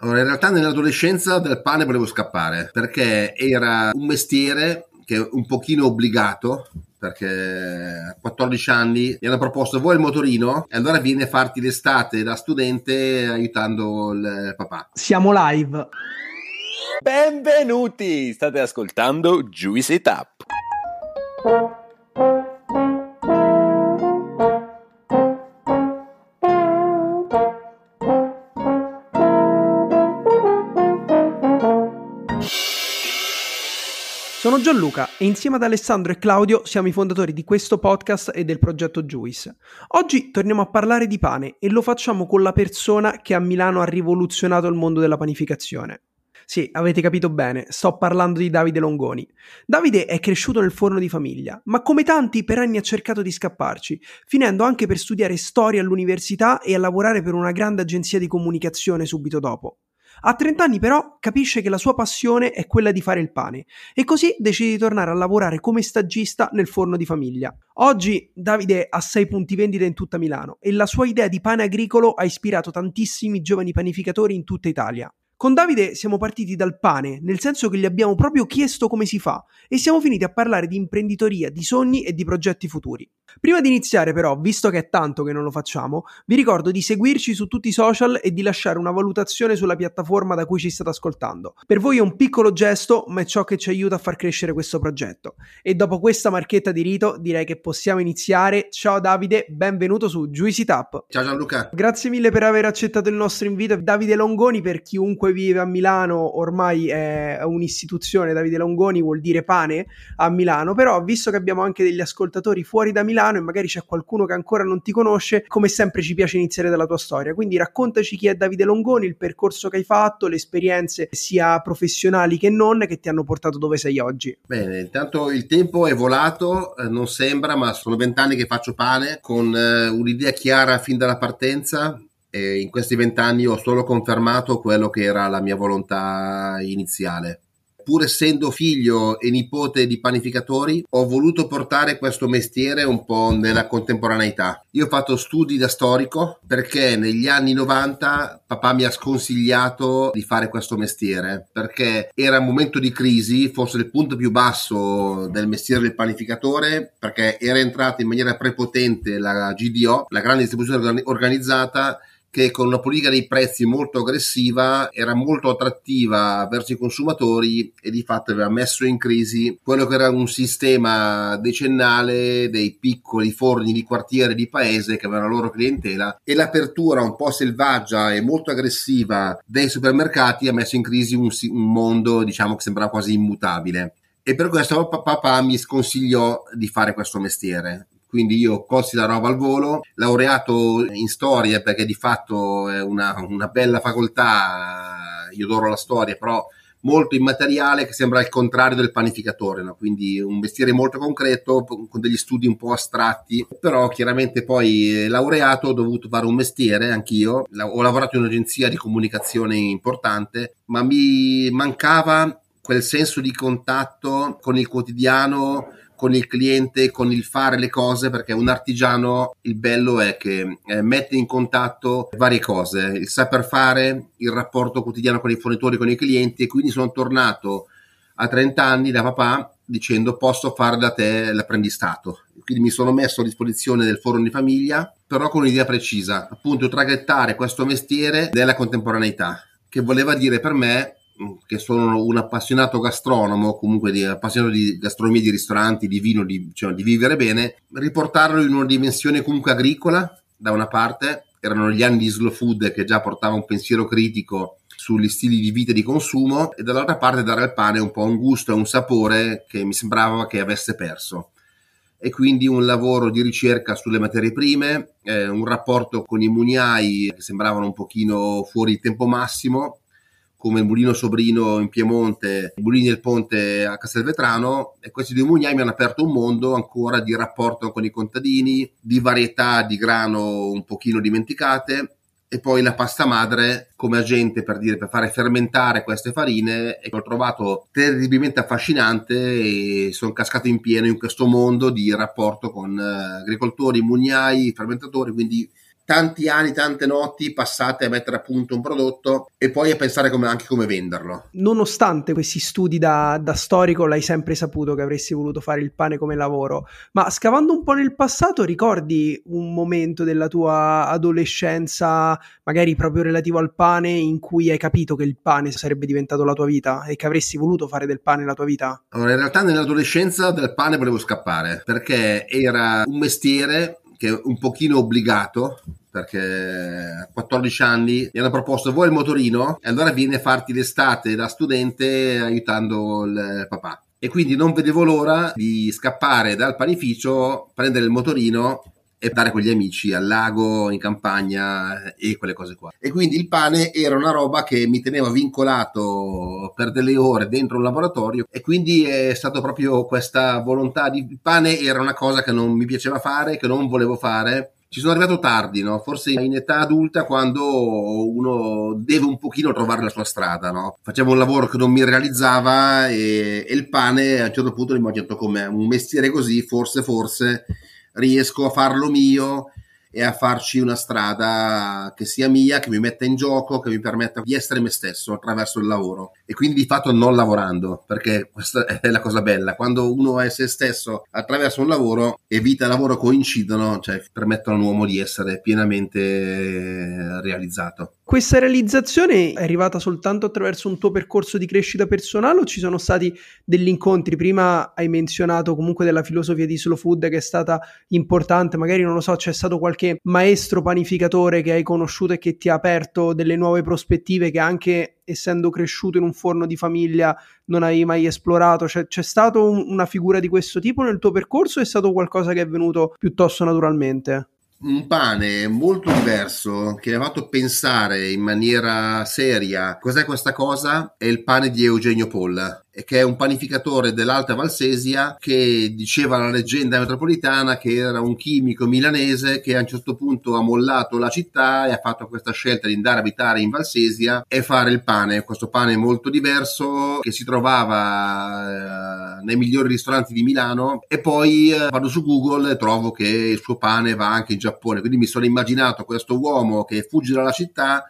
Allora, in realtà nell'adolescenza dal pane volevo scappare, perché era un mestiere che è un pochino obbligato, perché a 14 anni mi hanno proposto: vuoi il motorino? E allora vieni a farti l'estate da studente aiutando il papà. Siamo live. Benvenuti, state ascoltando Juice It Up. Sono Gianluca e insieme ad Alessandro e Claudio siamo i fondatori di questo podcast e del progetto Juice. Oggi torniamo a parlare di pane e lo facciamo con la persona che a Milano ha rivoluzionato il mondo della panificazione. Sì, avete capito bene, sto parlando di Davide Longoni. Davide è cresciuto nel forno di famiglia, ma come tanti per anni ha cercato di scapparci, finendo anche per studiare storia all'università e a lavorare per una grande agenzia di comunicazione subito dopo. A 30 anni però capisce che la sua passione è quella di fare il pane e così decide di tornare a lavorare come stagista nel forno di famiglia. Oggi Davide ha 6 punti vendita in tutta Milano e la sua idea di pane agricolo ha ispirato tantissimi giovani panificatori in tutta Italia. Con Davide siamo partiti dal pane, nel senso che gli abbiamo proprio chiesto come si fa e siamo finiti a parlare di imprenditoria, di sogni e di progetti futuri. Prima di iniziare però, visto che è tanto che non lo facciamo, vi ricordo di seguirci su tutti i social e di lasciare una valutazione sulla piattaforma da cui ci state ascoltando. Per voi è un piccolo gesto, ma è ciò che ci aiuta a far crescere questo progetto. E dopo questa marchetta di rito direi che possiamo iniziare. Ciao Davide, benvenuto su Juicy Tap. Ciao Gianluca. Grazie mille per aver accettato il nostro invito. Davide Longoni, per chiunque vive a Milano, ormai è un'istituzione. Davide Longoni vuol dire pane a Milano, però visto che abbiamo anche degli ascoltatori fuori da Milano e magari c'è qualcuno che ancora non ti conosce, come sempre ci piace iniziare dalla tua storia, quindi raccontaci chi è Davide Longoni, il percorso che hai fatto, le esperienze sia professionali che non, che ti hanno portato dove sei oggi. Bene, intanto il tempo è volato, non sembra, ma sono 20 anni che faccio pane con un'idea chiara fin dalla partenza. E in questi 20 anni ho solo confermato quello che era la mia volontà iniziale. Pur essendo figlio e nipote di panificatori, ho voluto portare questo mestiere un po' nella contemporaneità. Io ho fatto studi da storico perché negli anni 90 papà mi ha sconsigliato di fare questo mestiere, perché era un momento di crisi, forse il punto più basso del mestiere del panificatore, perché era entrata in maniera prepotente la GDO, la grande distribuzione organizzata, che con una politica dei prezzi molto aggressiva era molto attrattiva verso i consumatori e di fatto aveva messo in crisi quello che era un sistema decennale dei piccoli forni di quartiere, di paese, che aveva la loro clientela, e l'apertura un po' selvaggia e molto aggressiva dei supermercati ha messo in crisi un mondo, diciamo, che sembrava quasi immutabile. E per questo papà mi sconsigliò di fare questo mestiere. Quindi io colsi la roba al volo, laureato in storia, perché di fatto è una bella facoltà, io adoro la storia, però molto immateriale, che sembra il contrario del panificatore, no? Quindi un mestiere molto concreto, con degli studi un po' astratti, però chiaramente poi laureato ho dovuto fare un mestiere anch'io, ho lavorato in un'agenzia di comunicazione importante, ma mi mancava quel senso di contatto con il quotidiano, con il cliente, con il fare le cose, perché un artigiano, il bello è che mette in contatto varie cose, il saper fare, il rapporto quotidiano con i fornitori, con i clienti. E quindi sono tornato a 30 anni da papà dicendo: posso fare da te l'apprendistato. Quindi mi sono messo a disposizione del forno di famiglia, però con un'idea precisa, appunto traghettare questo mestiere della contemporaneità, che voleva dire per me, che sono un appassionato gastronomo, comunque appassionato di gastronomia, di ristoranti, di vino, di vivere bene, riportarlo in una dimensione comunque agricola. Da una parte erano gli anni di Slow Food, che già portava un pensiero critico sugli stili di vita e di consumo, e dall'altra parte dare al pane un po' un gusto e un sapore che mi sembrava che avesse perso. E quindi un lavoro di ricerca sulle materie prime, un rapporto con i mugnai che sembravano un pochino fuori tempo massimo, come il Mulino Sobrino in Piemonte, i mulini del Ponte a Castelvetrano, e questi due mugnai mi hanno aperto un mondo ancora di rapporto con i contadini, di varietà di grano un pochino dimenticate, e poi la pasta madre come agente per fare fermentare queste farine, e l'ho trovato terribilmente affascinante e sono cascato in pieno in questo mondo di rapporto con agricoltori, mugnai, fermentatori. Quindi tanti anni, tante notti passate a mettere a punto un prodotto e poi a pensare anche come venderlo. Nonostante questi studi da storico, l'hai sempre saputo che avresti voluto fare il pane come lavoro, ma scavando un po' nel passato, ricordi un momento della tua adolescenza, magari proprio relativo al pane, in cui hai capito che il pane sarebbe diventato la tua vita e che avresti voluto fare del pane la tua vita? Allora, in realtà nell'adolescenza dal pane volevo scappare, perché era un mestiere che è un pochino obbligato, perché a 14 anni mi hanno proposto: vuoi il motorino? E allora vieni a farti l'estate da studente aiutando il papà. E quindi non vedevo l'ora di scappare dal panificio, prendere il motorino e andare con gli amici al lago, in campagna e quelle cose qua. E quindi il pane era una roba che mi teneva vincolato per delle ore dentro un laboratorio, e quindi è stato proprio questa volontà di... Il pane era una cosa che non mi piaceva fare, che non volevo fare. Ci sono arrivato tardi, no? Forse in età adulta, quando uno deve un pochino trovare la sua strada, no? Facevo un lavoro che non mi realizzava e il pane a un certo punto mi ho detto: come un mestiere così forse riesco a farlo mio e a farci una strada che sia mia, che mi metta in gioco, che mi permetta di essere me stesso attraverso il lavoro. E quindi di fatto non lavorando, perché questa è la cosa bella: quando uno è se stesso attraverso un lavoro e vita e lavoro coincidono, cioè permettono a un uomo di essere pienamente realizzato. Questa realizzazione è arrivata soltanto attraverso un tuo percorso di crescita personale, o ci sono stati degli incontri? Prima hai menzionato comunque della filosofia di Slow Food, che è stata importante, magari non lo so, c'è stato qualche maestro panificatore che hai conosciuto e che ti ha aperto delle nuove prospettive che, anche essendo cresciuto in un forno di famiglia, non avevi mai esplorato. Cioè, c'è stata una figura di questo tipo nel tuo percorso, o è stato qualcosa che è venuto piuttosto naturalmente? Un pane molto diverso che mi ha fatto pensare in maniera seria cos'è questa cosa è il pane di Eugenio Polla, che è un panificatore dell'Alta Valsesia, che diceva la leggenda metropolitana che era un chimico milanese che a un certo punto ha mollato la città e ha fatto questa scelta di andare a abitare in Valsesia e fare il pane, questo pane molto diverso che si trovava nei migliori ristoranti di Milano. E poi vado su Google e trovo che il suo pane va anche in Giappone, quindi mi sono immaginato questo uomo che fugge dalla città,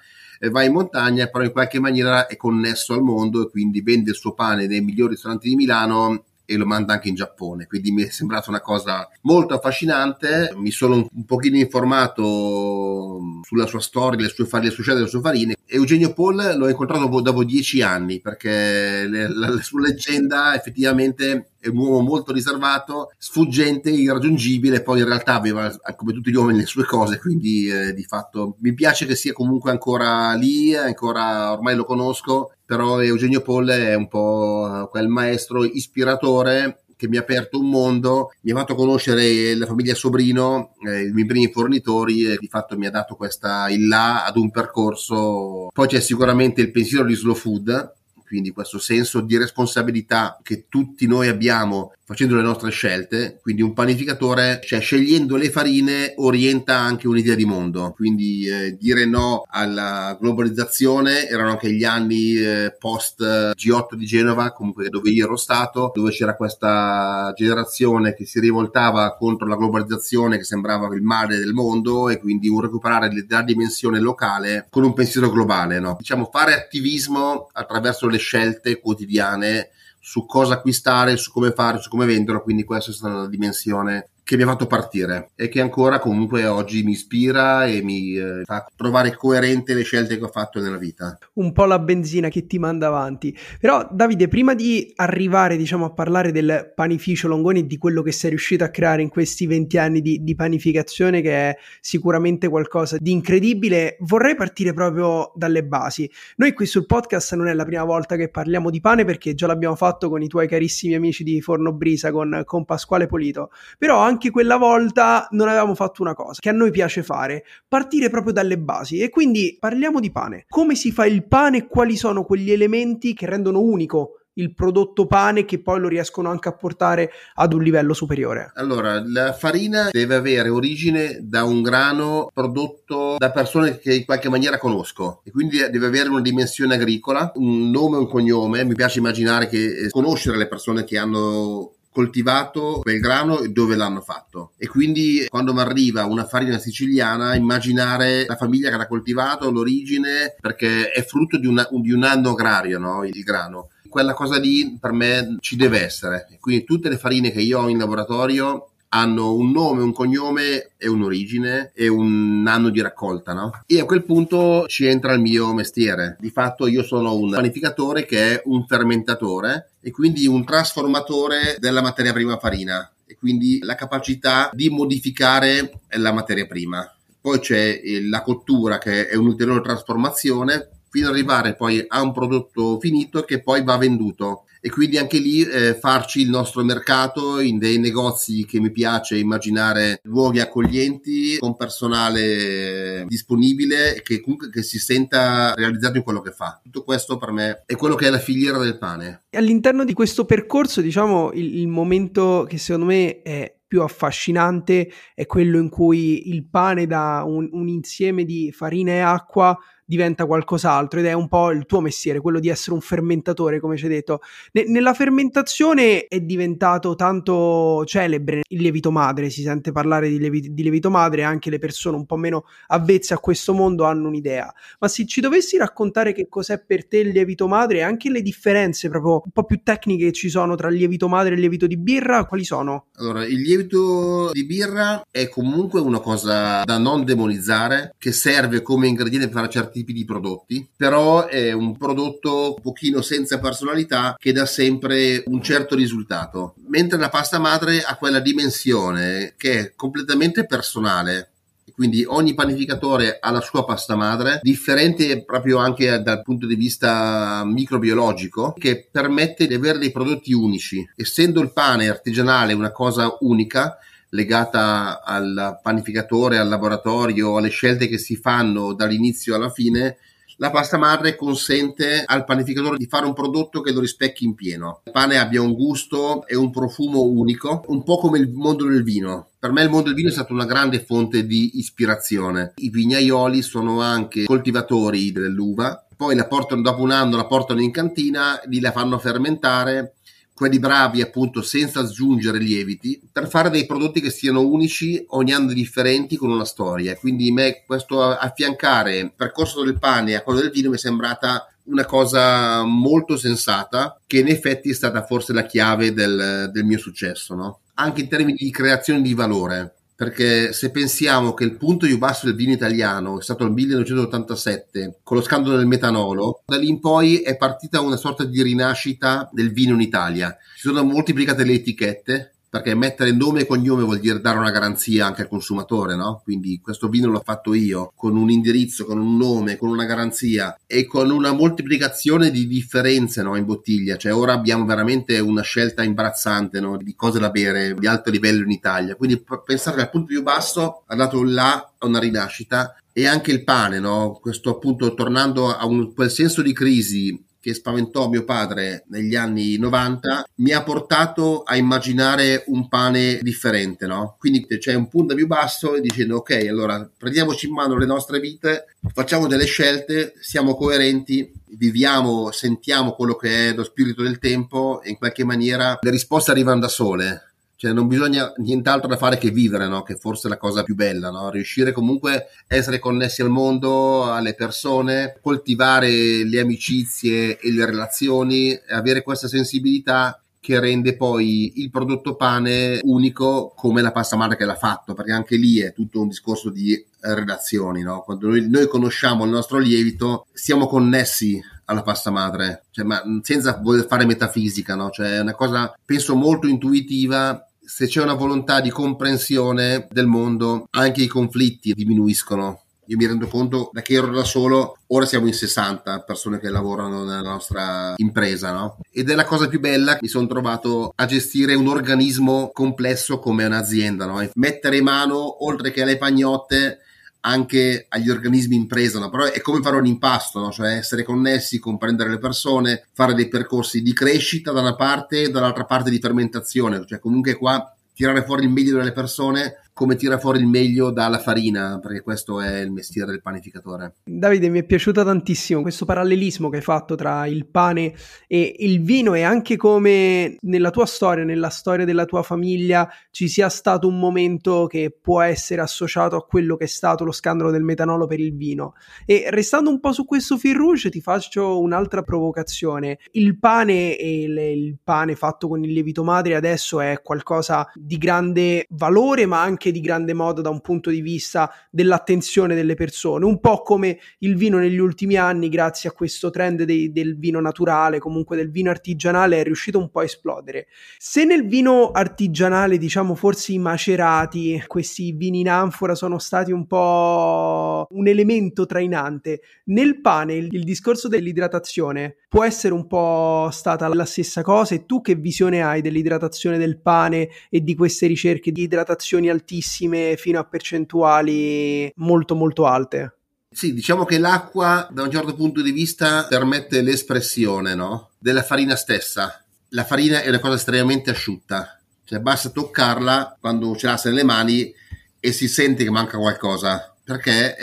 va in montagna, però in qualche maniera è connesso al mondo e quindi vende il suo pane nei migliori ristoranti di Milano e lo manda anche in Giappone. Quindi mi è sembrata una cosa molto affascinante. Mi sono un pochino informato sulla sua storia, le sue farine. Eugenio Poll l'ho incontrato dopo 10 anni, perché la sua leggenda effettivamente è un uomo molto riservato, sfuggente, irraggiungibile. Poi in realtà aveva, come tutti gli uomini, le sue cose, quindi di fatto mi piace che sia comunque ancora lì, ancora ormai lo conosco, però Eugenio Poll è un po' quel maestro ispiratore che mi ha aperto un mondo, mi ha fatto conoscere la famiglia Sobrino, i miei primi fornitori, e di fatto mi ha dato questa il là ad un percorso. Poi c'è sicuramente il pensiero di Slow Food, quindi questo senso di responsabilità che tutti noi abbiamo facendo le nostre scelte. Quindi un panificatore, cioè scegliendo le farine, orienta anche un'idea di mondo, quindi dire no alla globalizzazione. Erano anche gli anni post G8 di Genova, comunque dove io ero stato, dove c'era questa generazione che si rivoltava contro la globalizzazione, che sembrava il male del mondo, e quindi un recuperare la dimensione locale con un pensiero globale, no? Diciamo fare attivismo attraverso le scelte quotidiane su cosa acquistare, su come fare, su come venderlo. Quindi questa è stata la dimensione che mi ha fatto partire e che ancora comunque oggi mi ispira e mi fa trovare coerente le scelte che ho fatto nella vita. Un po' la benzina che ti manda avanti. Però Davide, prima di arrivare a parlare del panificio Longoni e di quello che sei riuscito a creare in questi 20 anni di panificazione, che è sicuramente qualcosa di incredibile, vorrei partire proprio dalle basi. Noi qui sul podcast non è la prima volta che parliamo di pane, perché già l'abbiamo fatto con i tuoi carissimi amici di Forno Brisa, con Pasquale Polito, però anche quella volta non avevamo fatto una cosa che a noi piace fare: partire proprio dalle basi. E quindi parliamo di pane. Come si fa il pane? Quali sono quegli elementi che rendono unico il prodotto pane, che poi lo riescono anche a portare ad un livello superiore? Allora, la farina deve avere origine da un grano prodotto da persone che in qualche maniera conosco, e quindi deve avere una dimensione agricola, un nome, un cognome. Mi piace immaginare che conoscere le persone che hanno coltivato quel grano e dove l'hanno fatto. E quindi quando mi arriva una farina siciliana, immaginare la famiglia che l'ha coltivato, l'origine, perché è frutto di un anno agrario, no? Il grano. Quella cosa lì per me ci deve essere. Quindi tutte le farine che io ho in laboratorio hanno un nome, un cognome e un'origine e un anno di raccolta, no? E a quel punto ci entra il mio mestiere. Di fatto io sono un panificatore che è un fermentatore e quindi un trasformatore della materia prima farina, e quindi la capacità di modificare la materia prima. Poi c'è la cottura, che è un'ulteriore trasformazione, fino ad arrivare poi a un prodotto finito che poi va venduto. E quindi anche lì farci il nostro mercato in dei negozi che mi piace immaginare, luoghi accoglienti, con personale disponibile che comunque che si senta realizzato in quello che fa. Tutto questo per me è quello che è la filiera del pane. All'interno di questo percorso, diciamo, il momento che secondo me è più affascinante è quello in cui il pane da un insieme di farina e acqua diventa qualcos'altro, ed è un po' il tuo mestiere, quello di essere un fermentatore, come ci hai detto. Nella fermentazione è diventato tanto celebre il lievito madre, si sente parlare di lievito madre, anche le persone un po' meno avvezze a questo mondo hanno un'idea. Ma se ci dovessi raccontare che cos'è per te il lievito madre, e anche le differenze proprio un po' più tecniche che ci sono tra il lievito madre e il lievito di birra, quali sono? Allora, il lievito di birra è comunque una cosa da non demonizzare, che serve come ingrediente per certi tipi di prodotti, però è un prodotto un pochino senza personalità che dà sempre un certo risultato, mentre la pasta madre ha quella dimensione che è completamente personale. Quindi ogni panificatore ha la sua pasta madre, differente proprio anche dal punto di vista microbiologico, che permette di avere dei prodotti unici. Essendo il pane artigianale una cosa unica, legata al panificatore, al laboratorio, alle scelte che si fanno dall'inizio alla fine, la pasta madre consente al panificatore di fare un prodotto che lo rispecchi in pieno. Il pane abbia un gusto e un profumo unico, un po' come il mondo del vino. Per me il mondo del vino è stata una grande fonte di ispirazione. I vignaioli sono anche coltivatori dell'uva, poi la portano dopo un anno, la portano in cantina, lì la fanno fermentare, quelli bravi appunto senza aggiungere lieviti, per fare dei prodotti che siano unici, ogni anno differenti, con una storia. Quindi me questo affiancare il percorso del pane a quello del vino mi è sembrata una cosa molto sensata, che in effetti è stata forse la chiave del mio successo, no? Anche in termini di creazione di valore, perché se pensiamo che il punto più basso del vino italiano è stato il 1987 con lo scandalo del metanolo, da lì in poi è partita una sorta di rinascita del vino in Italia. Si sono moltiplicate le etichette, perché mettere nome e cognome vuol dire dare una garanzia anche al consumatore, no? Quindi questo vino l'ho fatto io, con un indirizzo, con un nome, con una garanzia e con una moltiplicazione di differenze, no? In bottiglia, cioè ora abbiamo veramente una scelta imbarazzante, no? Di cose da bere di alto livello in Italia. Quindi pensare che al punto più basso ha dato là una rinascita, e anche il pane, no? Questo appunto tornando a quel senso di crisi che spaventò mio padre negli anni 90, mi ha portato a immaginare un pane differente, no? Quindi c'è un punto più basso e dicendo ok, allora prendiamoci in mano le nostre vite, facciamo delle scelte, siamo coerenti, viviamo, sentiamo quello che è lo spirito del tempo, e in qualche maniera le risposte arrivano da sole. Cioè non bisogna nient'altro da fare che vivere, no? Che forse è la cosa più bella, no? Riuscire comunque a essere connessi al mondo, alle persone, coltivare le amicizie e le relazioni, avere questa sensibilità che rende poi il prodotto pane unico come la pasta madre che l'ha fatto, perché anche lì è tutto un discorso di relazioni, no? Quando noi conosciamo il nostro lievito, siamo connessi alla pasta madre, cioè, ma senza voler fare metafisica, no? Cioè è una cosa penso molto intuitiva. Se c'è una volontà di comprensione del mondo, anche i conflitti diminuiscono. Io mi rendo conto, da che ero da solo, ora siamo in 60 persone che lavorano nella nostra impresa, no? Ed è la cosa più bella, mi sono trovato a gestire un organismo complesso come un'azienda, no? E mettere in mano, oltre che alle pagnotte, anche agli organismi in presa, no? Però è come fare un impasto, no? Cioè essere connessi, comprendere le persone, fare dei percorsi di crescita da una parte e dall'altra parte di fermentazione, cioè comunque qua tirare fuori il meglio delle persone come tira fuori il meglio dalla farina, perché questo è il mestiere del panificatore. Davide, mi è piaciuto tantissimo questo parallelismo che hai fatto tra il pane e il vino, e anche come nella tua storia, nella storia della tua famiglia, ci sia stato un momento che può essere associato a quello che è stato lo scandalo del metanolo per il vino. E restando un po' su questo fil rouge, ti faccio un'altra provocazione. Il pane e il pane fatto con il lievito madre adesso è qualcosa di grande valore, ma anche di grande moda da un punto di vista dell'attenzione delle persone, un po' come il vino negli ultimi anni, grazie a questo trend del vino naturale, comunque del vino artigianale, è riuscito un po' a esplodere. Se nel vino artigianale, diciamo, forse i macerati, questi vini in anfora, sono stati un po' un elemento trainante, nel pane il discorso dell'idratazione può essere un po' stata la stessa cosa, e tu che visione hai dell'idratazione del pane e di queste ricerche di idratazioni altissime fino a percentuali molto molto alte? Sì, diciamo che l'acqua da un certo punto di vista permette l'espressione, no? Della farina stessa. La farina è una cosa estremamente asciutta, cioè basta toccarla quando ce l'ha nelle mani e si sente che manca qualcosa, perché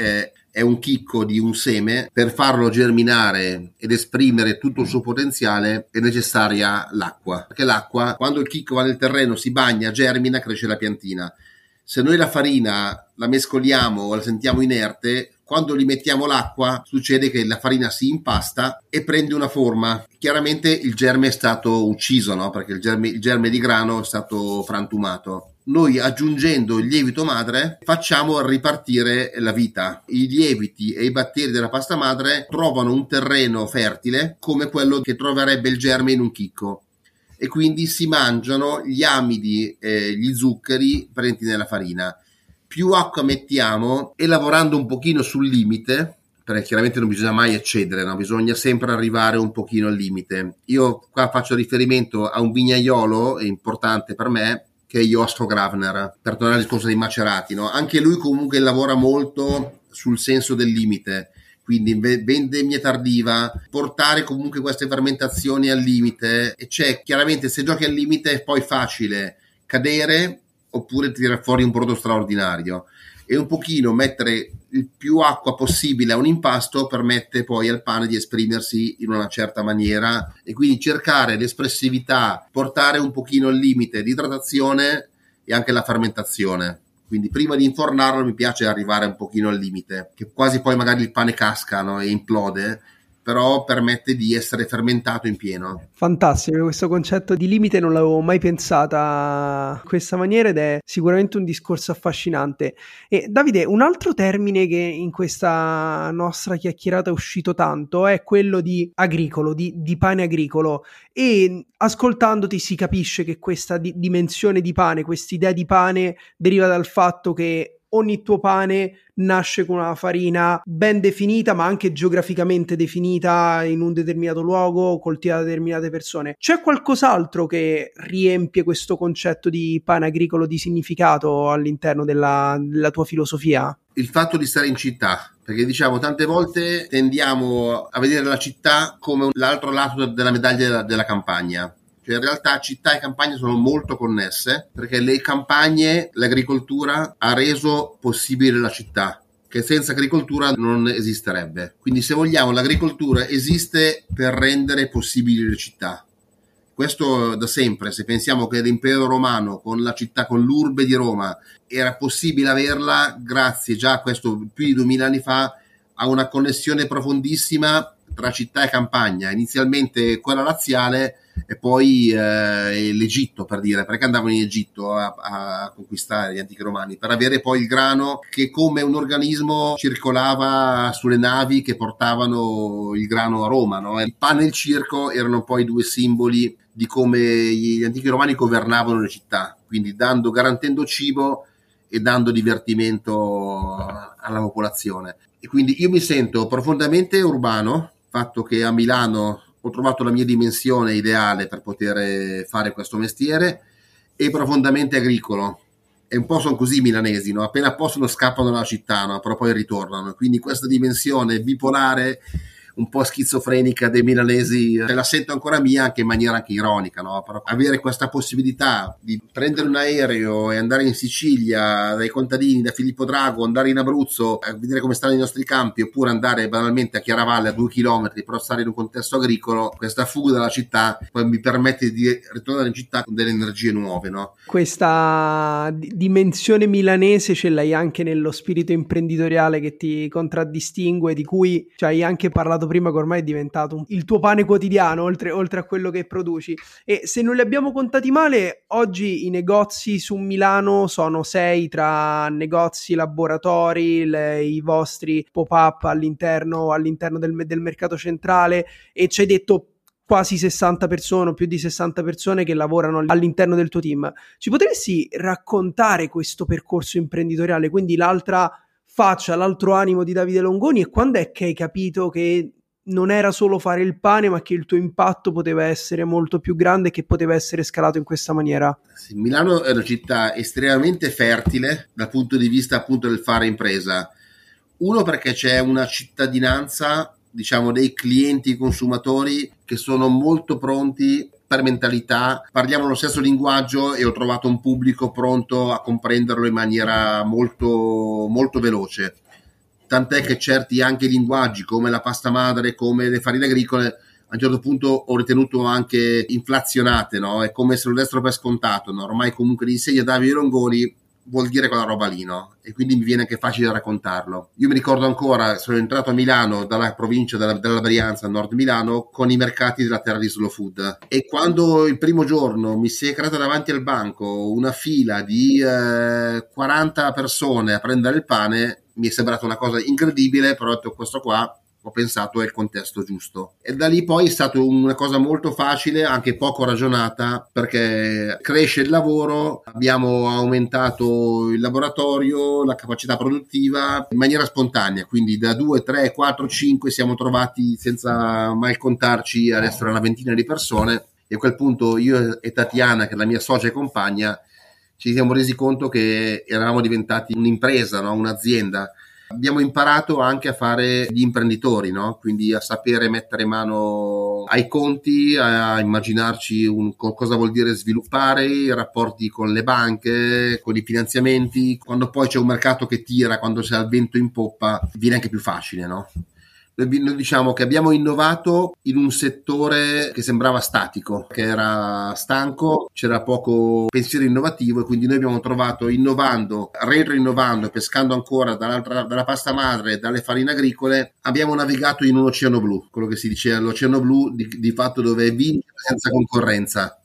è un chicco di un seme. Per farlo germinare ed esprimere tutto il suo potenziale è necessaria l'acqua, perché l'acqua, quando il chicco va nel terreno, si bagna, germina, cresce la piantina. Se noi la farina la mescoliamo o la sentiamo inerte, quando gli mettiamo l'acqua succede che la farina si impasta e prende una forma. Chiaramente il germe è stato ucciso, no? Perché il germe di grano è stato frantumato. Noi, aggiungendo il lievito madre, facciamo ripartire la vita. I lieviti e i batteri della pasta madre trovano un terreno fertile come quello che troverebbe il germe in un chicco, e quindi si mangiano gli amidi e gli zuccheri presenti nella farina. Più acqua mettiamo, e lavorando un pochino sul limite, perché chiaramente non bisogna mai eccedere, no? Bisogna sempre arrivare un pochino al limite. Io qua faccio riferimento a un vignaiolo importante per me, che è Josko Gravner, per tornare al discorso dei macerati, no? Anche lui comunque lavora molto sul senso del limite, quindi vendemmia tardiva, portare comunque queste fermentazioni al limite. E c'è chiaramente, se giochi al limite è poi facile cadere oppure tirare fuori un prodotto straordinario, e un pochino mettere il più acqua possibile a un impasto permette poi al pane di esprimersi in una certa maniera, e quindi cercare l'espressività, portare un pochino al limite l'idratazione e anche la fermentazione. Quindi prima di infornarlo mi piace arrivare un pochino al limite, che quasi poi magari il pane casca, no? E implode, però permette di essere fermentato in pieno. Fantastico, questo concetto di limite non l'avevo mai pensata in questa maniera, ed è sicuramente un discorso affascinante. E Davide, un altro termine che in questa nostra chiacchierata è uscito tanto è quello di agricolo, di pane agricolo, e ascoltandoti si capisce che questa dimensione di pane, quest'idea di pane, deriva dal fatto che ogni tuo pane nasce con una farina ben definita, ma anche geograficamente definita, in un determinato luogo, coltivata da determinate persone. C'è qualcos'altro che riempie questo concetto di pane agricolo di significato all'interno della tua filosofia? Il fatto di stare in città, perché diciamo tante volte tendiamo a vedere la città come l'altro lato della medaglia della campagna. Cioè in realtà città e campagne sono molto connesse, perché le campagne, l'agricoltura ha reso possibile la città, che senza agricoltura non esisterebbe. Quindi se vogliamo, l'agricoltura esiste per rendere possibili le città. Questo da sempre. Se pensiamo che l'impero romano, con la città, con l'urbe di Roma, era possibile averla grazie, già questo più di 2000 anni fa, a una connessione profondissima tra città e campagna, inizialmente quella laziale e poi l'Egitto, per dire, perché andavano in Egitto a conquistare gli antichi romani, per avere poi il grano che come un organismo circolava sulle navi che portavano il grano a Roma, no? Il pane e il circo erano poi due simboli di come gli antichi romani governavano le città, quindi garantendo cibo e dando divertimento alla popolazione. E quindi io mi sento profondamente urbano, fatto che a Milano ho trovato la mia dimensione ideale per poter fare questo mestiere, e profondamente agricolo. E un po' sono così i milanesi, no? Appena possono scappano dalla città, no? Però poi ritornano. Quindi questa dimensione bipolare, un po' schizofrenica dei milanesi, la sento ancora mia, anche in maniera anche ironica, no? Però avere questa possibilità di prendere un aereo e andare in Sicilia dai contadini, da Filippo Drago, andare in Abruzzo a vedere come stanno i nostri campi, oppure andare banalmente a Chiaravalle a 2 chilometri per stare in un contesto agricolo, questa fuga dalla città poi mi permette di ritornare in città con delle energie nuove, no? Questa dimensione milanese ce l'hai anche nello spirito imprenditoriale che ti contraddistingue, di cui ci hai anche parlato prima, che ormai è diventato il tuo pane quotidiano, oltre a quello che produci. E se non li abbiamo contati male, oggi i negozi su Milano sono 6, tra negozi, laboratori, i vostri pop-up all'interno del mercato centrale, e ci hai detto quasi 60 persone, più di 60 persone che lavorano all'interno del tuo team. Ci potresti raccontare questo percorso imprenditoriale, quindi l'altra faccia, l'altro animo di Davide Longoni, e quando è che hai capito che non era solo fare il pane, ma che il tuo impatto poteva essere molto più grande e che poteva essere scalato in questa maniera? Sì, Milano è una città estremamente fertile dal punto di vista appunto del fare impresa. Uno, perché c'è una cittadinanza, diciamo, dei clienti consumatori che sono molto pronti per mentalità, parliamo lo stesso linguaggio e ho trovato un pubblico pronto a comprenderlo in maniera molto, molto veloce. Tant'è che certi anche linguaggi, come la pasta madre, come le farine agricole, a un certo punto ho ritenuto anche inflazionate, no? È come se lo dessero per scontato, no? Ormai comunque l'insegna Davide Longoni vuol dire quella roba lì, no? E quindi mi viene anche facile raccontarlo. Io mi ricordo ancora, sono entrato a Milano dalla provincia della Brianza, nord Milano, con i mercati della terra di Slow Food, e quando il primo giorno mi si è creata davanti al banco una fila di 40 persone a prendere il pane, mi è sembrata una cosa incredibile, però ho detto questo qua, ho pensato è il contesto giusto, e da lì poi è stata una cosa molto facile, anche poco ragionata, perché cresce il lavoro, abbiamo aumentato il laboratorio, la capacità produttiva in maniera spontanea, quindi da 2, 3, 4, 5 siamo trovati senza mai contarci ad essere una ventina di persone, e a quel punto io e Tatiana, che è la mia socia e compagna, ci siamo resi conto che eravamo diventati un'impresa, no? Un'azienda. Abbiamo imparato anche a fare gli imprenditori, no? Quindi a sapere mettere mano ai conti, a immaginarci cosa vuol dire sviluppare i rapporti con le banche, con i finanziamenti. Quando poi c'è un mercato che tira, quando c'è il vento in poppa, viene anche più facile, no? Noi diciamo che abbiamo innovato in un settore che sembrava statico, che era stanco, c'era poco pensiero innovativo, e quindi noi abbiamo trovato, innovando, retro-innovando, pescando ancora dalla pasta madre, dalle farine agricole, abbiamo navigato in un oceano blu, quello che si diceva l'oceano blu, di fatto, dove vincere senza concorrenza.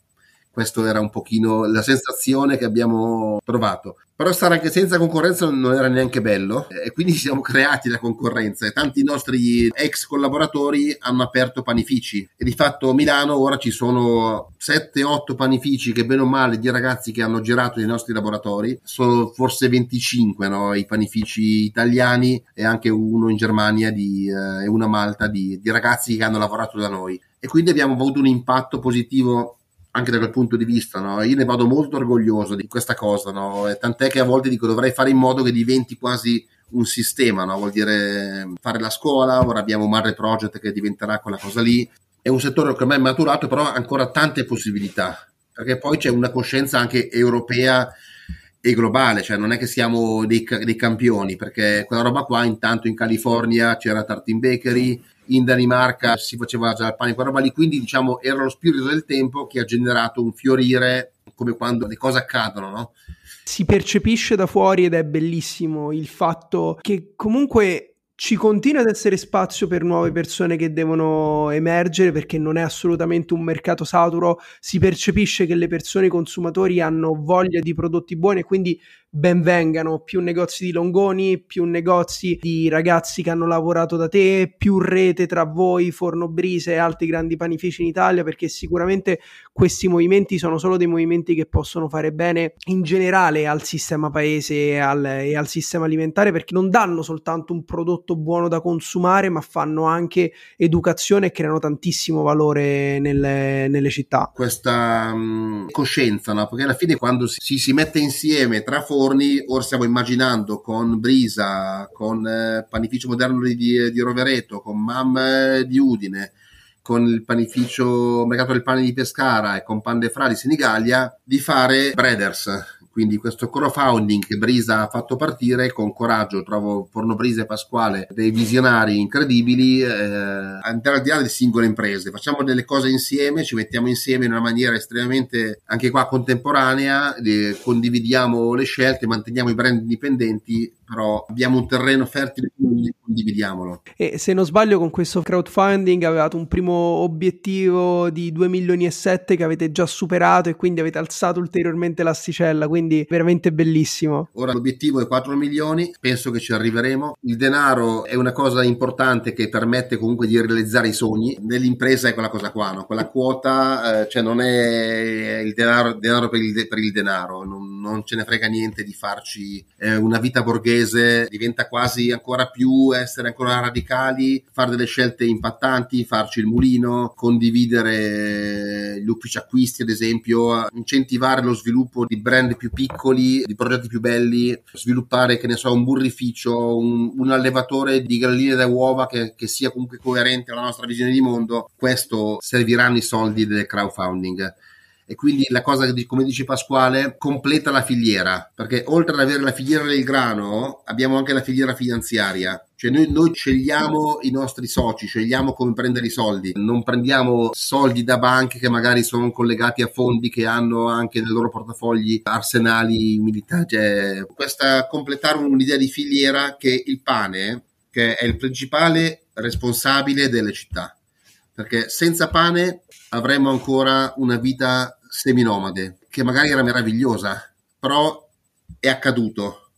Questo era un pochino la sensazione che abbiamo trovato. Però stare anche senza concorrenza non era neanche bello, e quindi ci siamo creati la concorrenza, e tanti nostri ex collaboratori hanno aperto panifici, e di fatto a Milano ora ci sono 7-8 panifici, che bene o male, di ragazzi che hanno girato nei nostri laboratori. Sono forse 25, no? I panifici italiani, e anche uno in Germania e una a Malta di ragazzi che hanno lavorato da noi, e quindi abbiamo avuto un impatto positivo anche da quel punto di vista, no? Io ne vado molto orgoglioso di questa cosa, no? E tant'è che a volte dico dovrei fare in modo che diventi quasi un sistema, no? Vuol dire fare la scuola, ora abbiamo Mare Project che diventerà quella cosa lì. È un settore che ormai è maturato, però ha ancora tante possibilità, perché poi c'è una coscienza anche europea e globale, cioè non è che siamo dei campioni, perché quella roba qua intanto in California c'era Tartin Bakery, in Danimarca si faceva già il pane, quella roba lì, quindi diciamo era lo spirito del tempo che ha generato un fiorire, come quando le cose accadono, no? Si percepisce da fuori, ed è bellissimo il fatto che comunque ci continua ad essere spazio per nuove persone che devono emergere, perché non è assolutamente un mercato saturo, si percepisce che le persone, i consumatori, hanno voglia di prodotti buoni, e quindi ben vengano più negozi di Longoni, più negozi di ragazzi che hanno lavorato da te, più rete tra voi, Forno Brisa e altri grandi panifici in Italia, perché sicuramente questi movimenti sono solo dei movimenti che possono fare bene in generale al sistema paese e al sistema alimentare, perché non danno soltanto un prodotto buono da consumare, ma fanno anche educazione e creano tantissimo valore nelle città. Questa coscienza, no? Perché alla fine quando si mette insieme tra forni, dintorni. Ora stiamo immaginando con Brisa, con Panificio Moderno di Rovereto, con Mam di Udine, con il panificio Mercato del Pane di Pescara e con Pan de Fra di Senigallia, di fare Breeders. Quindi questo crowdfunding che Brisa ha fatto partire con coraggio, trovo Forno Brisa e Pasquale dei visionari incredibili, andare al di là delle singole imprese, facciamo delle cose insieme, ci mettiamo insieme in una maniera estremamente, anche qua, contemporanea, condividiamo le scelte, manteniamo i brand indipendenti, però abbiamo un terreno fertile, quindi condividiamolo. E se non sbaglio, con questo crowdfunding avevate un primo obiettivo di 2,7 milioni che avete già superato e quindi avete alzato ulteriormente l'asticella, quindi veramente bellissimo. Ora l'obiettivo è 4 milioni, penso che ci arriveremo. Il denaro è una cosa importante che permette comunque di realizzare i sogni. Nell'impresa è quella cosa qua, no? Quella quota, cioè non è il denaro per il denaro, non ce ne frega niente di farci una vita borghese. Diventa quasi ancora più essere ancora radicali, fare delle scelte impattanti, farci il mulino, condividere gli uffici acquisti, ad esempio, incentivare lo sviluppo di brand più piccoli, di progetti più belli, sviluppare, che ne so, un burrificio, un allevatore di galline da uova che sia comunque coerente alla nostra visione di mondo. Questo serviranno i soldi del crowdfunding. E quindi la cosa, come dice Pasquale, completa la filiera, perché oltre ad avere la filiera del grano abbiamo anche la filiera finanziaria. Cioè noi scegliamo i nostri soci, scegliamo come prendere i soldi, non prendiamo soldi da banche che magari sono collegati a fondi che hanno anche nel loro portafogli arsenali militari. Cioè, questa completare un'idea di filiera, che il pane, che è il principale responsabile delle città, perché senza pane avremmo ancora una vita seminomade, che magari era meravigliosa, però è accaduto.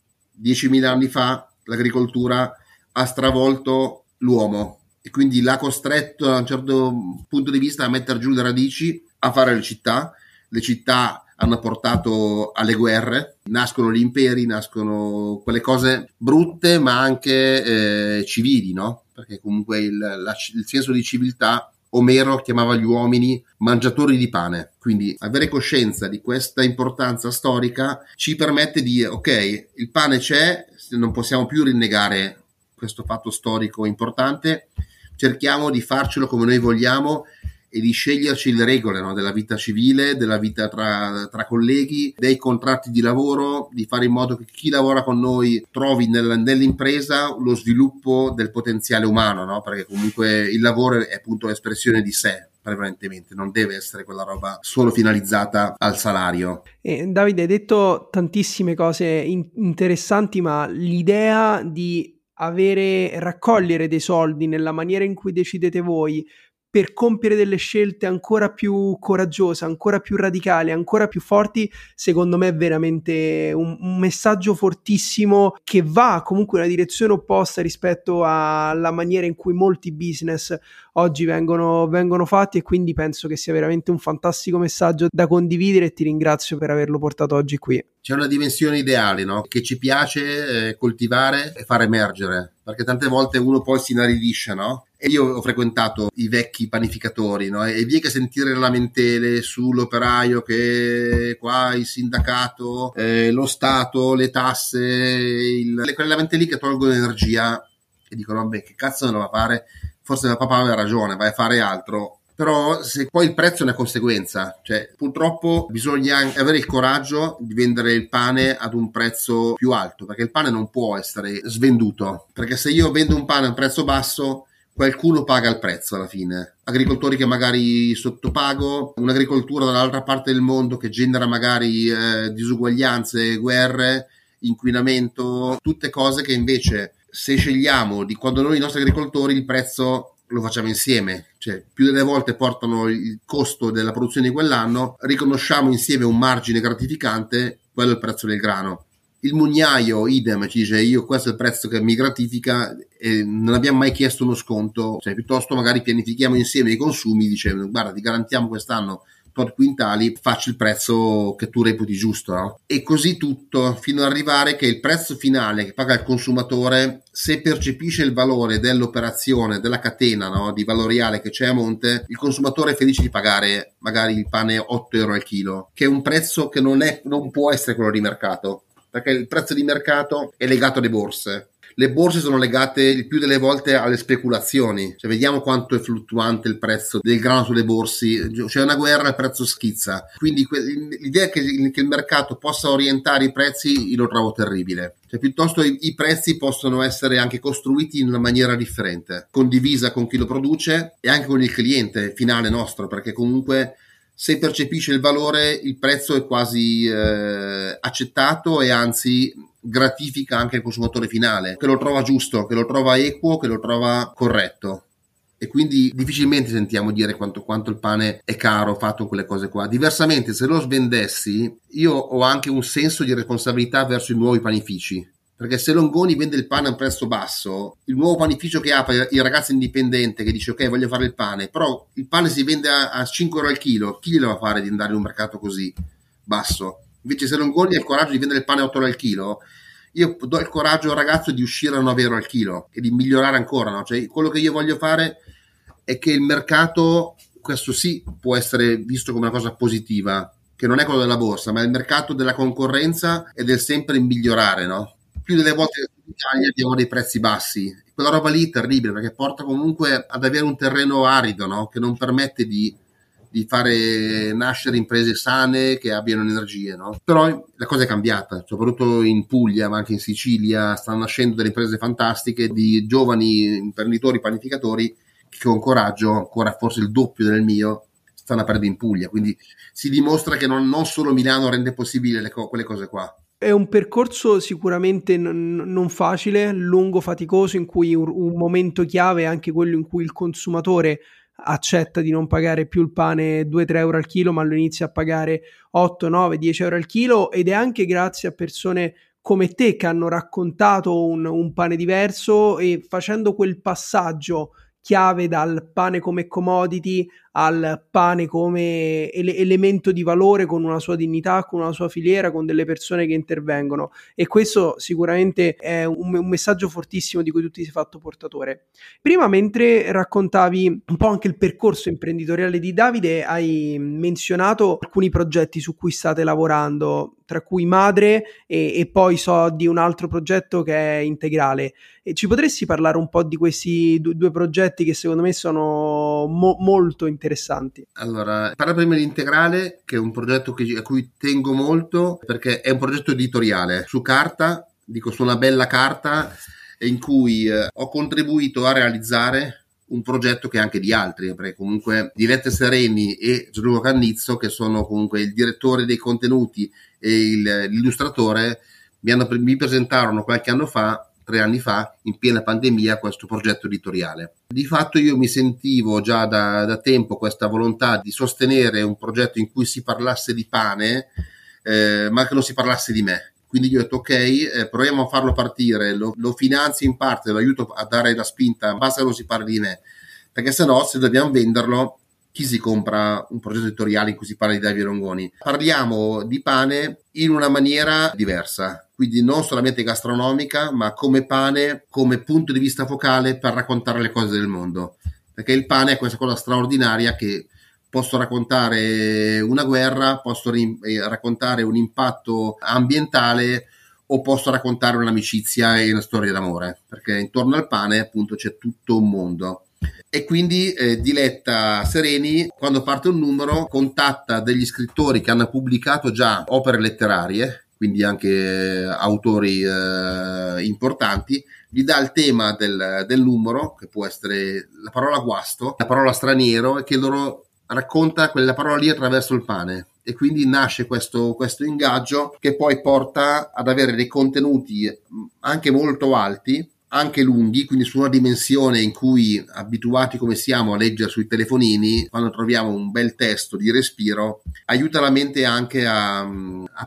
10.000 anni fa l'agricoltura ha stravolto l'uomo e quindi l'ha costretto, da un certo punto di vista, a mettere giù le radici, a fare le città. Le città hanno portato alle guerre, nascono gli imperi, nascono quelle cose brutte ma anche civili, no? Perché comunque il senso di civiltà, Omero chiamava gli uomini mangiatori di pane. Quindi avere coscienza di questa importanza storica ci permette di dire: ok, il pane c'è, non possiamo più rinnegare questo fatto storico importante, cerchiamo di farcelo come noi vogliamo e di sceglierci le regole, no? Della vita civile, della vita tra colleghi, dei contratti di lavoro, di fare in modo che chi lavora con noi trovi nell'impresa lo sviluppo del potenziale umano, no? Perché comunque il lavoro è appunto l'espressione di sé, prevalentemente, non deve essere quella roba solo finalizzata al salario. Davide, hai detto tantissime cose interessanti, ma l'idea di raccogliere dei soldi nella maniera in cui decidete voi per compiere delle scelte ancora più coraggiose, ancora più radicali, ancora più forti, secondo me è veramente un messaggio fortissimo che va comunque in una direzione opposta rispetto alla maniera in cui molti business oggi vengono fatti, e quindi penso che sia veramente un fantastico messaggio da condividere e ti ringrazio per averlo portato oggi qui. C'è una dimensione ideale, no? Che ci piace coltivare e far emergere, perché tante volte uno poi si inaridisce, no? E io ho frequentato i vecchi panificatori, no? E via che sentire lamentele sull'operaio, che qua il sindacato, lo Stato, le tasse, quelle lamentele lì che tolgono energia e dicono: vabbè, che cazzo me lo va a fare? Forse mio papà aveva ragione, vai a fare altro. Però se poi il prezzo è una conseguenza, cioè purtroppo bisogna anche avere il coraggio di vendere il pane ad un prezzo più alto, perché il pane non può essere svenduto, perché se io vendo un pane a un prezzo basso qualcuno paga il prezzo alla fine. Agricoltori che magari sottopago, un'agricoltura dall'altra parte del mondo che genera magari disuguaglianze, guerre, inquinamento, tutte cose che invece, se scegliamo di, quando noi i nostri agricoltori, il prezzo lo facciamo insieme, cioè più delle volte portano il costo della produzione di quell'anno, riconosciamo insieme un margine gratificante, quello è il prezzo del grano. Il mugnaio idem ci dice: io questo è il prezzo che mi gratifica, e non abbiamo mai chiesto uno sconto, cioè piuttosto magari pianifichiamo insieme i consumi dicendo: guarda, ti garantiamo quest'anno tot quintali, faccio il prezzo che tu reputi giusto, no? E così tutto, fino ad arrivare che il prezzo finale che paga il consumatore, se percepisce il valore dell'operazione, della catena, no? Di valoriale che c'è a monte, il consumatore è felice di pagare magari il pane 8 euro al chilo, che è un prezzo che non può essere quello di mercato. perché il prezzo di mercato è legato alle borse. Le borse sono legate il più delle volte alle speculazioni, cioè vediamo quanto è fluttuante il prezzo del grano sulle borse, c'è una guerra, il prezzo schizza, quindi l'idea che il mercato possa orientare i prezzi io lo trovo terribile. Cioè, piuttosto i prezzi possono essere anche costruiti in una maniera differente, condivisa con chi lo produce e anche con il cliente finale nostro, perché comunque se percepisce il valore il prezzo è quasi accettato e anzi gratifica anche il consumatore finale, che lo trova giusto, che lo trova equo, che lo trova corretto. E quindi difficilmente sentiamo dire quanto il pane è caro fatto quelle cose qua. Diversamente, se lo svendessi, io ho anche un senso di responsabilità verso i nuovi panifici, perché se Longoni vende il pane a un prezzo basso, il nuovo panificio che apre, il ragazzo indipendente che dice ok voglio fare il pane, però il pane si vende a 5 euro al chilo, chi glielo va a fare di andare in un mercato così basso? Invece se Longoni ha il coraggio di vendere il pane a 8 euro al chilo, io do il coraggio al ragazzo di uscire a 9 euro al chilo e di migliorare ancora, no? Cioè, quello che io voglio fare è che il mercato, questo sì, può essere visto come una cosa positiva, che non è quello della borsa, ma è il mercato della concorrenza e del sempre migliorare, no? Più delle volte in Italia abbiamo dei prezzi bassi, quella roba lì è terribile perché porta comunque ad avere un terreno arido, no? Che non permette di fare nascere imprese sane che abbiano energie, no? Però la cosa è cambiata, soprattutto in Puglia ma anche in Sicilia stanno nascendo delle imprese fantastiche di giovani imprenditori, panificatori che con coraggio, ancora forse il doppio del mio, stanno aprendo in Puglia, quindi si dimostra che non solo Milano rende possibile quelle cose qua. È un percorso sicuramente non facile, lungo, faticoso, in cui un momento chiave è anche quello in cui il consumatore accetta di non pagare più il pane 2-3 euro al chilo, ma lo inizia a pagare 8, 9, 10 euro al chilo, ed è anche grazie a persone come te che hanno raccontato un pane diverso e facendo quel passaggio chiave dal pane come commodity al pane come elemento di valore, con una sua dignità, con una sua filiera, con delle persone che intervengono, e questo sicuramente è un messaggio fortissimo di cui tu ti sei fatto portatore. Prima, mentre raccontavi un po' anche il percorso imprenditoriale di Davide, hai menzionato alcuni progetti su cui state lavorando, tra cui Madre e poi so di un altro progetto che è Integrale. E ci potresti parlare un po' di questi due progetti che secondo me sono molto interessanti? Allora, parla prima di Integrale, che è un progetto a cui tengo molto perché è un progetto editoriale su carta, dico su una bella carta, in cui ho contribuito a realizzare un progetto che è anche di altri, perché comunque Diletta Sereni e Gianluca Cannizzo, che sono comunque il direttore dei contenuti e l'illustratore, mi presentarono qualche anno fa, 3 anni fa, in piena pandemia, questo progetto editoriale. Di fatto io mi sentivo già da tempo questa volontà di sostenere un progetto in cui si parlasse di pane, ma che non si parlasse di me. Quindi io ho detto ok, proviamo a farlo partire, lo finanzio in parte, lo aiuto a dare la spinta, basta che non si parli di me, perché sennò se dobbiamo venderlo, chi si compra un progetto editoriale in cui si parla di Davide Longoni? Parliamo di pane in una maniera diversa, quindi non solamente gastronomica, ma come pane, come punto di vista focale per raccontare le cose del mondo, perché il pane è questa cosa straordinaria che posso raccontare una guerra, posso raccontare un impatto ambientale o posso raccontare un'amicizia e una storia d'amore, perché intorno al pane appunto c'è tutto un mondo. E quindi Diletta Sereni, quando parte un numero, contatta degli scrittori che hanno pubblicato già opere letterarie, quindi anche autori importanti, gli dà il tema del numero, che può essere la parola guasto, la parola straniero, e che loro racconta quella parola lì attraverso il pane, e quindi nasce questo ingaggio che poi porta ad avere dei contenuti anche molto alti, anche lunghi, quindi su una dimensione in cui, abituati come siamo a leggere sui telefonini, quando troviamo un bel testo di respiro aiuta la mente anche a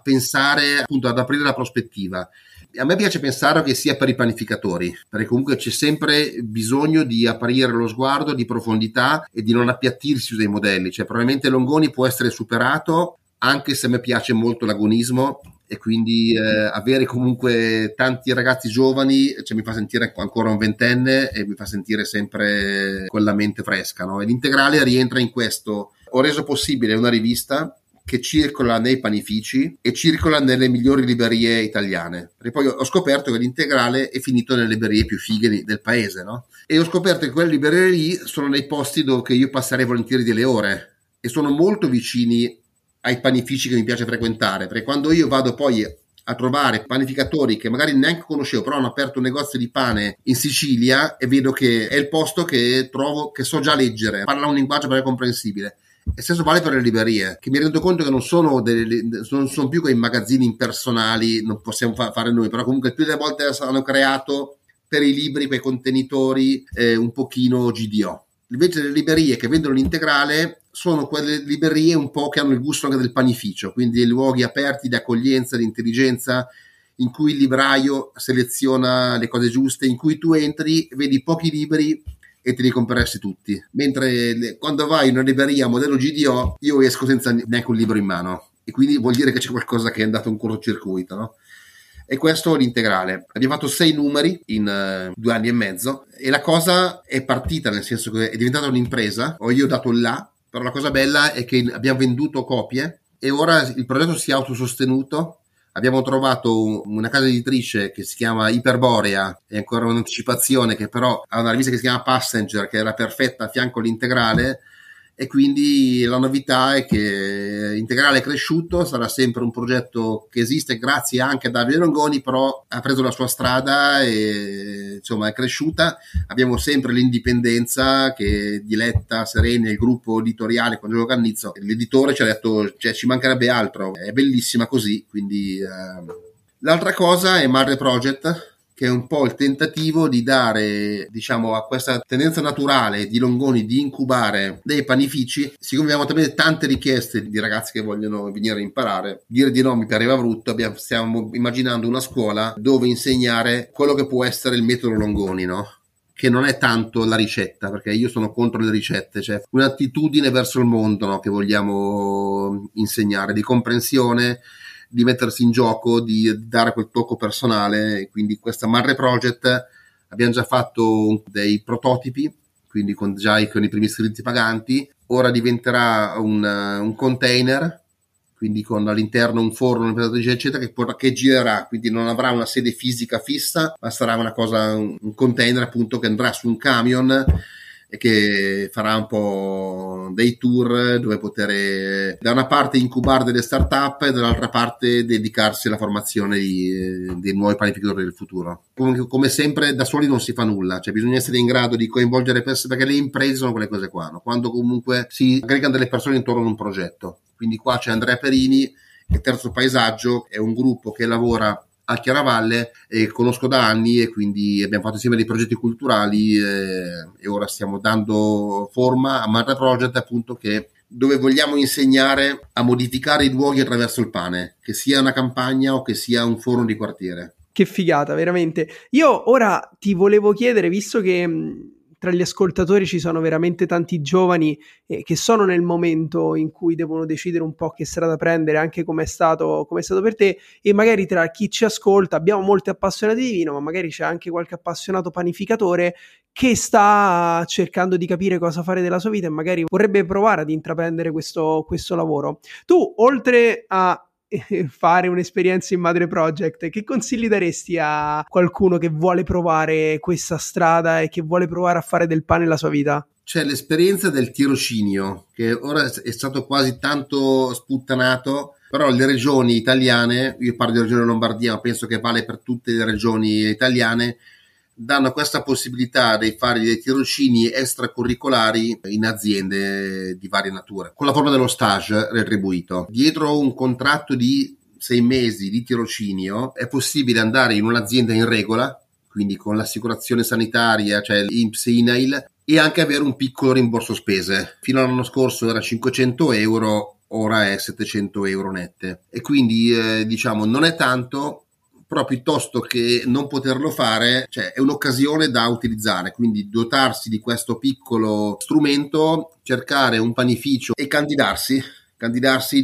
pensare, appunto ad aprire la prospettiva. A me piace pensare che sia per i panificatori, perché comunque c'è sempre bisogno di aprire lo sguardo, di profondità e di non appiattirsi sui modelli. Cioè, probabilmente Longoni può essere superato, anche se a me piace molto l'agonismo, e quindi avere comunque tanti ragazzi giovani, cioè, mi fa sentire ancora un ventenne e mi fa sentire sempre con la mente fresca, no? E l'Integrale rientra in questo. Ho reso possibile una rivista che circola nei panifici e circola nelle migliori librerie italiane. E poi ho scoperto che l'Integrale è finito nelle librerie più fighe del paese, no? E ho scoperto che quelle librerie lì sono nei posti dove io passerei volentieri delle ore e sono molto vicini ai panifici che mi piace frequentare, perché quando io vado poi a trovare panificatori che magari neanche conoscevo, però hanno aperto un negozio di pane in Sicilia e vedo che è il posto che trovo, che so già leggere, parla un linguaggio per me comprensibile. E stesso vale per le librerie, che mi rendo conto che non sono più quei magazzini impersonali, non possiamo fare noi, però comunque più delle volte hanno creato per i libri, per i contenitori un pochino GDO. Invece le librerie che vendono l'Integrale sono quelle librerie un po' che hanno il gusto anche del panificio, quindi luoghi aperti di accoglienza, di intelligenza, in cui il libraio seleziona le cose giuste, in cui tu entri, vedi pochi libri e te li compreresti tutti. Mentre quando vai in una libreria modello GDO, io esco senza neanche un libro in mano, e quindi vuol dire che c'è qualcosa che è andato in cortocircuito, no? E questo è l'Integrale. Abbiamo fatto 6 numeri in 2 anni e mezzo e la cosa è partita, nel senso che è diventata un'impresa, ho io dato là, però la cosa bella è che abbiamo venduto copie e ora il progetto si è autosostenuto. Abbiamo trovato una casa editrice che si chiama Iperborea, è ancora un'anticipazione, che però ha una rivista che si chiama Passenger, che era perfetta a fianco all'Integrale, e quindi la novità è che Integrale è cresciuto, sarà sempre un progetto che esiste grazie anche a Davide Longoni, però ha preso la sua strada e insomma è cresciuta. Abbiamo sempre l'indipendenza che Diletta Sereni, il gruppo editoriale con Giorgio Cannizzo, l'editore, ci ha detto, cioè, ci mancherebbe altro, è bellissima così, quindi L'altra cosa è Mare Project, che è un po' il tentativo di dare, diciamo, a questa tendenza naturale di Longoni di incubare dei panifici. Siccome abbiamo talmente tante richieste di ragazzi che vogliono venire a imparare, dire di no mi pareva brutto, stiamo immaginando una scuola dove insegnare quello che può essere il metodo Longoni, no? Che non è tanto la ricetta, perché io sono contro le ricette, cioè un'attitudine verso il mondo, no? Che vogliamo insegnare, di comprensione, di mettersi in gioco, di dare quel tocco personale. E quindi questa Mare Project abbiamo già fatto dei prototipi, quindi con i primi iscritti paganti. Ora diventerà un container, quindi con all'interno un forno, eccetera, che girerà, quindi non avrà una sede fisica fissa, ma sarà una cosa, un container appunto, che andrà su un camion e che farà un po' dei tour dove poter da una parte incubare delle start-up e dall'altra parte dedicarsi alla formazione dei nuovi panificatori del futuro. Come sempre, da soli non si fa nulla, cioè bisogna essere in grado di coinvolgere persone, perché le imprese sono quelle cose qua, no? Quando comunque si aggregano delle persone intorno ad un progetto. Quindi qua c'è Andrea Perini e Terzo Paesaggio, è un gruppo che lavora a Chiaravalle e conosco da anni, e quindi abbiamo fatto insieme dei progetti culturali e ora stiamo dando forma a Mare Project, appunto, che dove vogliamo insegnare a modificare i luoghi attraverso il pane, che sia una campagna o che sia un forno di quartiere. Che figata, veramente. Io ora ti volevo chiedere, visto che tra gli ascoltatori ci sono veramente tanti giovani che sono nel momento in cui devono decidere un po' che strada prendere, anche come è stato per te, e magari tra chi ci ascolta abbiamo molti appassionati di vino, ma magari c'è anche qualche appassionato panificatore che sta cercando di capire cosa fare della sua vita e magari vorrebbe provare ad intraprendere questo lavoro. Tu, oltre a fare un'esperienza in Mare Project, che consigli daresti a qualcuno che vuole provare questa strada e che vuole provare a fare del pane la sua vita? C'è l'esperienza del tirocinio, che ora è stato quasi tanto sputtanato, però le regioni italiane, io parlo di regione Lombardia ma penso che vale per tutte le regioni italiane, danno questa possibilità di fare dei tirocini extracurricolari in aziende di varie nature, con la forma dello stage retribuito. Dietro un contratto di 6 mesi di tirocinio è possibile andare in un'azienda in regola, quindi con l'assicurazione sanitaria, cioè l'INPS, INAIL, e anche avere un piccolo rimborso spese. Fino all'anno scorso era 500 €, ora è 700 € nette. E quindi diciamo non è tanto, però piuttosto che non poterlo fare, cioè è un'occasione da utilizzare, quindi dotarsi di questo piccolo strumento, cercare un panificio e candidarsi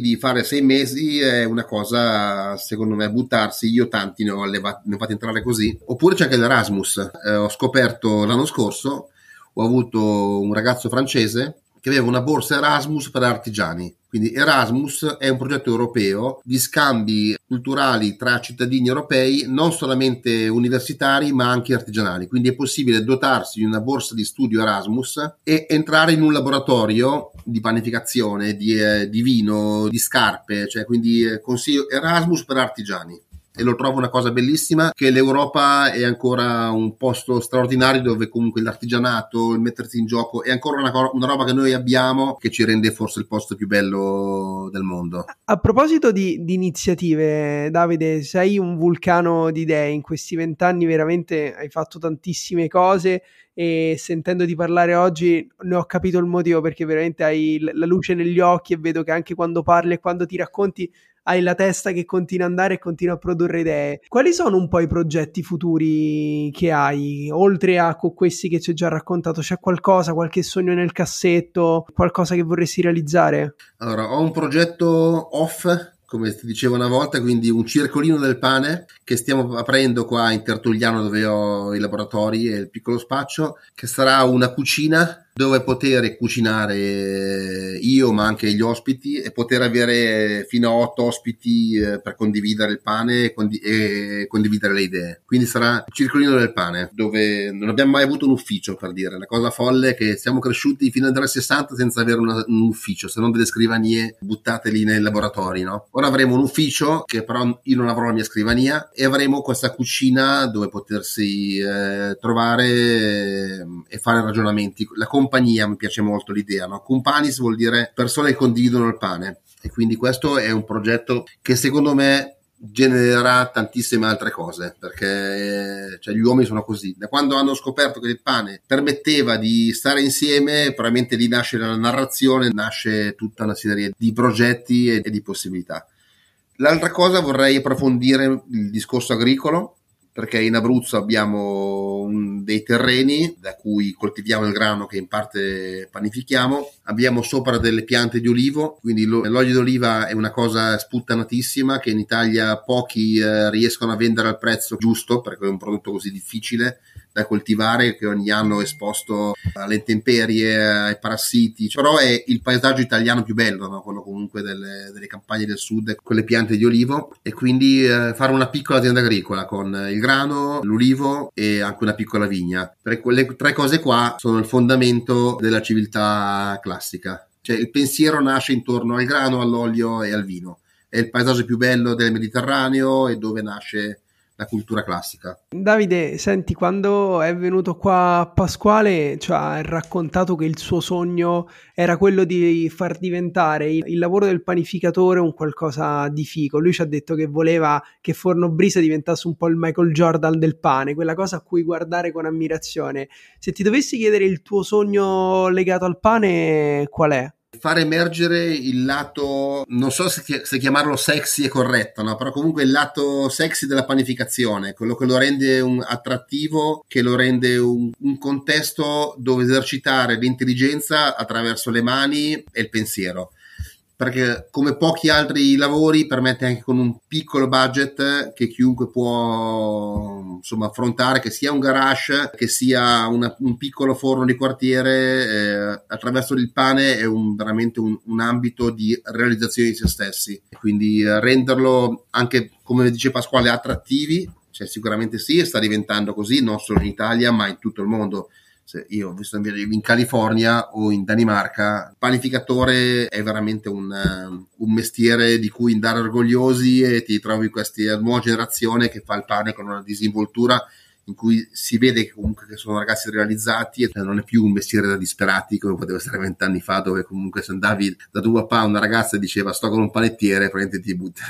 di fare 6 mesi è una cosa, secondo me, buttarsi. Io tanti ne ho fatti entrare così. Oppure c'è anche l'Erasmus, ho scoperto l'anno scorso, ho avuto un ragazzo francese che aveva una borsa Erasmus per artigiani, Quindi Erasmus è un progetto europeo di scambi culturali tra cittadini europei, non solamente universitari ma anche artigianali. Quindi è possibile dotarsi di una borsa di studio Erasmus e entrare in un laboratorio di panificazione, di vino, di scarpe, cioè quindi consiglio Erasmus per artigiani. E lo trovo una cosa bellissima, che l'Europa è ancora un posto straordinario dove comunque l'artigianato, il mettersi in gioco è ancora una roba che noi abbiamo, che ci rende forse il posto più bello del mondo. A proposito di iniziative, Davide, sei un vulcano di idee. In questi 20 anni veramente hai fatto tantissime cose e sentendoti parlare oggi ne ho capito il motivo, perché veramente hai la luce negli occhi e vedo che anche quando parli e quando ti racconti hai la testa che continua ad andare e continua a produrre idee. Quali sono un po' i progetti futuri che hai? Oltre a questi che ci hai già raccontato, c'è qualcosa, qualche sogno nel cassetto, qualcosa che vorresti realizzare? Allora, ho un progetto off, come ti dicevo una volta, quindi un circolino del pane che stiamo aprendo qua in Tertugliano, dove ho i laboratori e il piccolo spaccio, che sarà una cucina dove poter cucinare io ma anche gli ospiti e poter avere fino a 8 ospiti per condividere il pane e condividere le idee. Quindi sarà il circolino del pane, dove non abbiamo mai avuto un ufficio, per dire. La cosa folle è che siamo cresciuti fino agli anni 60 senza avere un ufficio, se non delle scrivanie buttate lì nei laboratori, no? Ora avremo un ufficio, che però io non avrò la mia scrivania, e avremo questa cucina dove potersi trovare e fare ragionamenti. La compagnia, mi piace molto l'idea, no? Companis vuol dire persone che condividono il pane, e quindi questo è un progetto che secondo me genererà tantissime altre cose, perché cioè, gli uomini sono così. Da quando hanno scoperto che il pane permetteva di stare insieme, probabilmente lì nasce la narrazione, nasce tutta una serie di progetti e di possibilità. L'altra cosa, vorrei approfondire il discorso agricolo, perché in Abruzzo abbiamo dei terreni da cui coltiviamo il grano che in parte panifichiamo, abbiamo sopra delle piante di olivo, quindi l'olio d'oliva è una cosa sputtanatissima che in Italia pochi riescono a vendere al prezzo giusto, perché è un prodotto così difficile da coltivare, che ogni anno è esposto alle intemperie, ai parassiti. Però è il paesaggio italiano più bello, no? Quello comunque delle campagne del sud con le piante di olivo, e quindi fare una piccola azienda agricola con il grano, l'olivo e anche una piccola vigna. Quelle 3 cose qua sono il fondamento della civiltà classica, cioè il pensiero nasce intorno al grano, all'olio e al vino. È il paesaggio più bello del Mediterraneo e dove nasce la cultura classica. Davide, senti, quando è venuto qua Pasquale ci ha raccontato che il suo sogno era quello di far diventare il lavoro del panificatore un qualcosa di figo. Lui ci ha detto che voleva che Forno Brisa diventasse un po' il Michael Jordan del pane, quella cosa a cui guardare con ammirazione. Se ti dovessi chiedere il tuo sogno legato al pane, qual è? Far emergere il lato, non so se chiamarlo sexy è corretto, no? Però comunque il lato sexy della panificazione, quello che lo rende un attrattivo, che lo rende un contesto dove esercitare l'intelligenza attraverso le mani e il pensiero, perché come pochi altri lavori permette anche con un piccolo budget che chiunque può insomma affrontare, che sia un garage, che sia un piccolo forno di quartiere, attraverso il pane è veramente un ambito di realizzazione di se stessi, quindi renderlo anche, come dice Pasquale, attrattivi, cioè sicuramente sì, e sta diventando così non solo in Italia ma in tutto il mondo. Io ho visto in California o in Danimarca, il panificatore è veramente un mestiere di cui andare orgogliosi, e ti trovi questa nuova generazione che fa il pane con una disinvoltura in cui si vede che comunque che sono ragazzi realizzati, e non è più un mestiere da disperati come poteva essere 20 anni fa, dove comunque se andavi da tuo papà una ragazza e diceva sto con un panettiere, praticamente ti butta.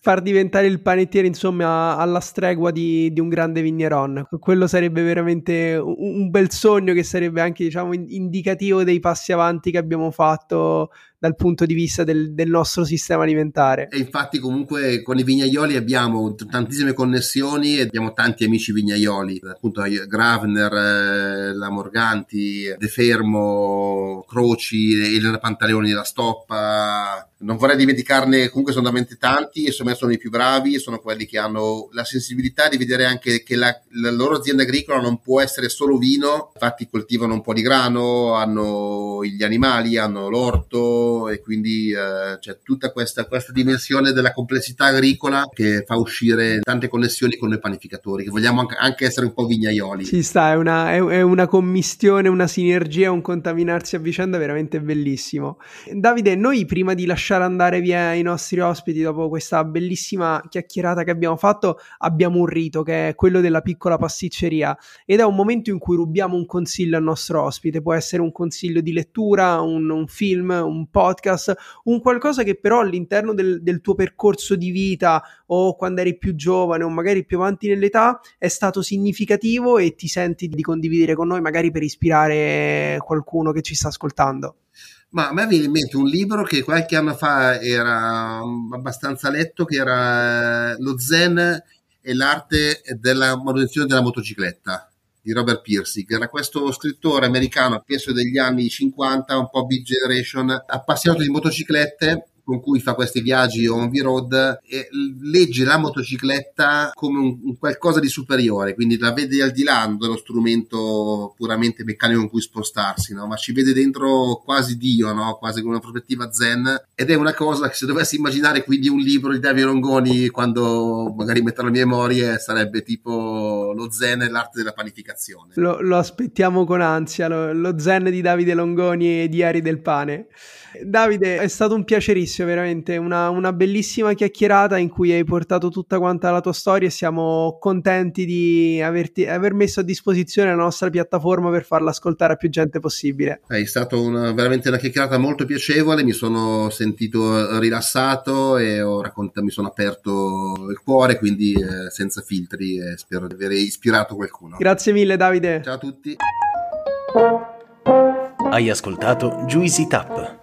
Far diventare il panettiere insomma alla stregua di un grande vigneron, quello sarebbe veramente un bel sogno, che sarebbe anche diciamo indicativo dei passi avanti che abbiamo fatto dal punto di vista del nostro sistema alimentare. E infatti comunque con i vignaioli abbiamo tantissime connessioni, e abbiamo tanti amici vignaioli, appunto Gravner, la Morganti, De Fermo, Croci, Elena Pantaleoni della Stoppa, non vorrei dimenticarne, comunque sono veramente tanti e secondo me sono i più bravi, sono quelli che hanno la sensibilità di vedere anche che la loro azienda agricola non può essere solo vino, infatti coltivano un po' di grano, hanno gli animali, hanno l'orto e quindi c'è tutta questa dimensione della complessità agricola che fa uscire tante connessioni con noi panificatori, che vogliamo anche essere un po' vignaioli. Ci sta, è una commistione, una sinergia, un contaminarsi a vicenda veramente bellissimo. Davide, noi prima di lasciare andare via i nostri ospiti dopo questa bellissima chiacchierata che abbiamo fatto, abbiamo un rito che è quello della piccola pasticceria ed è un momento in cui rubiamo un consiglio al nostro ospite, può essere un consiglio di lettura, un film, un podcast, un qualcosa che però all'interno del tuo percorso di vita o quando eri più giovane o magari più avanti nell'età è stato significativo e ti senti di condividere con noi magari per ispirare qualcuno che ci sta ascoltando. Ma a me viene in mente un libro che qualche anno fa era abbastanza letto, che era Lo Zen e l'arte della manutenzione della motocicletta di Robert Pirsig, era questo scrittore americano, penso degli anni 50, un po' Big Generation, appassionato di motociclette, con cui fa questi viaggi on the road e legge la motocicletta come un qualcosa di superiore, quindi la vede al di là dello strumento puramente meccanico con cui spostarsi, no? Ma ci vede dentro quasi Dio, no? Quasi con una prospettiva zen, ed è una cosa che se dovessi immaginare quindi un libro di Davide Longoni quando magari metterò le mie memorie sarebbe tipo Lo Zen e l'arte della panificazione. Lo aspettiamo con ansia, lo Zen di Davide Longoni e Diari del Pane. Davide, è stato un piacerissimo, veramente una bellissima chiacchierata in cui hai portato tutta quanta la tua storia e siamo contenti di aver messo a disposizione la nostra piattaforma per farla ascoltare a più gente possibile. È stata veramente una chiacchierata molto piacevole, mi sono sentito rilassato e mi sono aperto il cuore, quindi senza filtri, e spero di aver ispirato qualcuno. Grazie mille Davide. Ciao a tutti. Hai ascoltato Juicy Tap.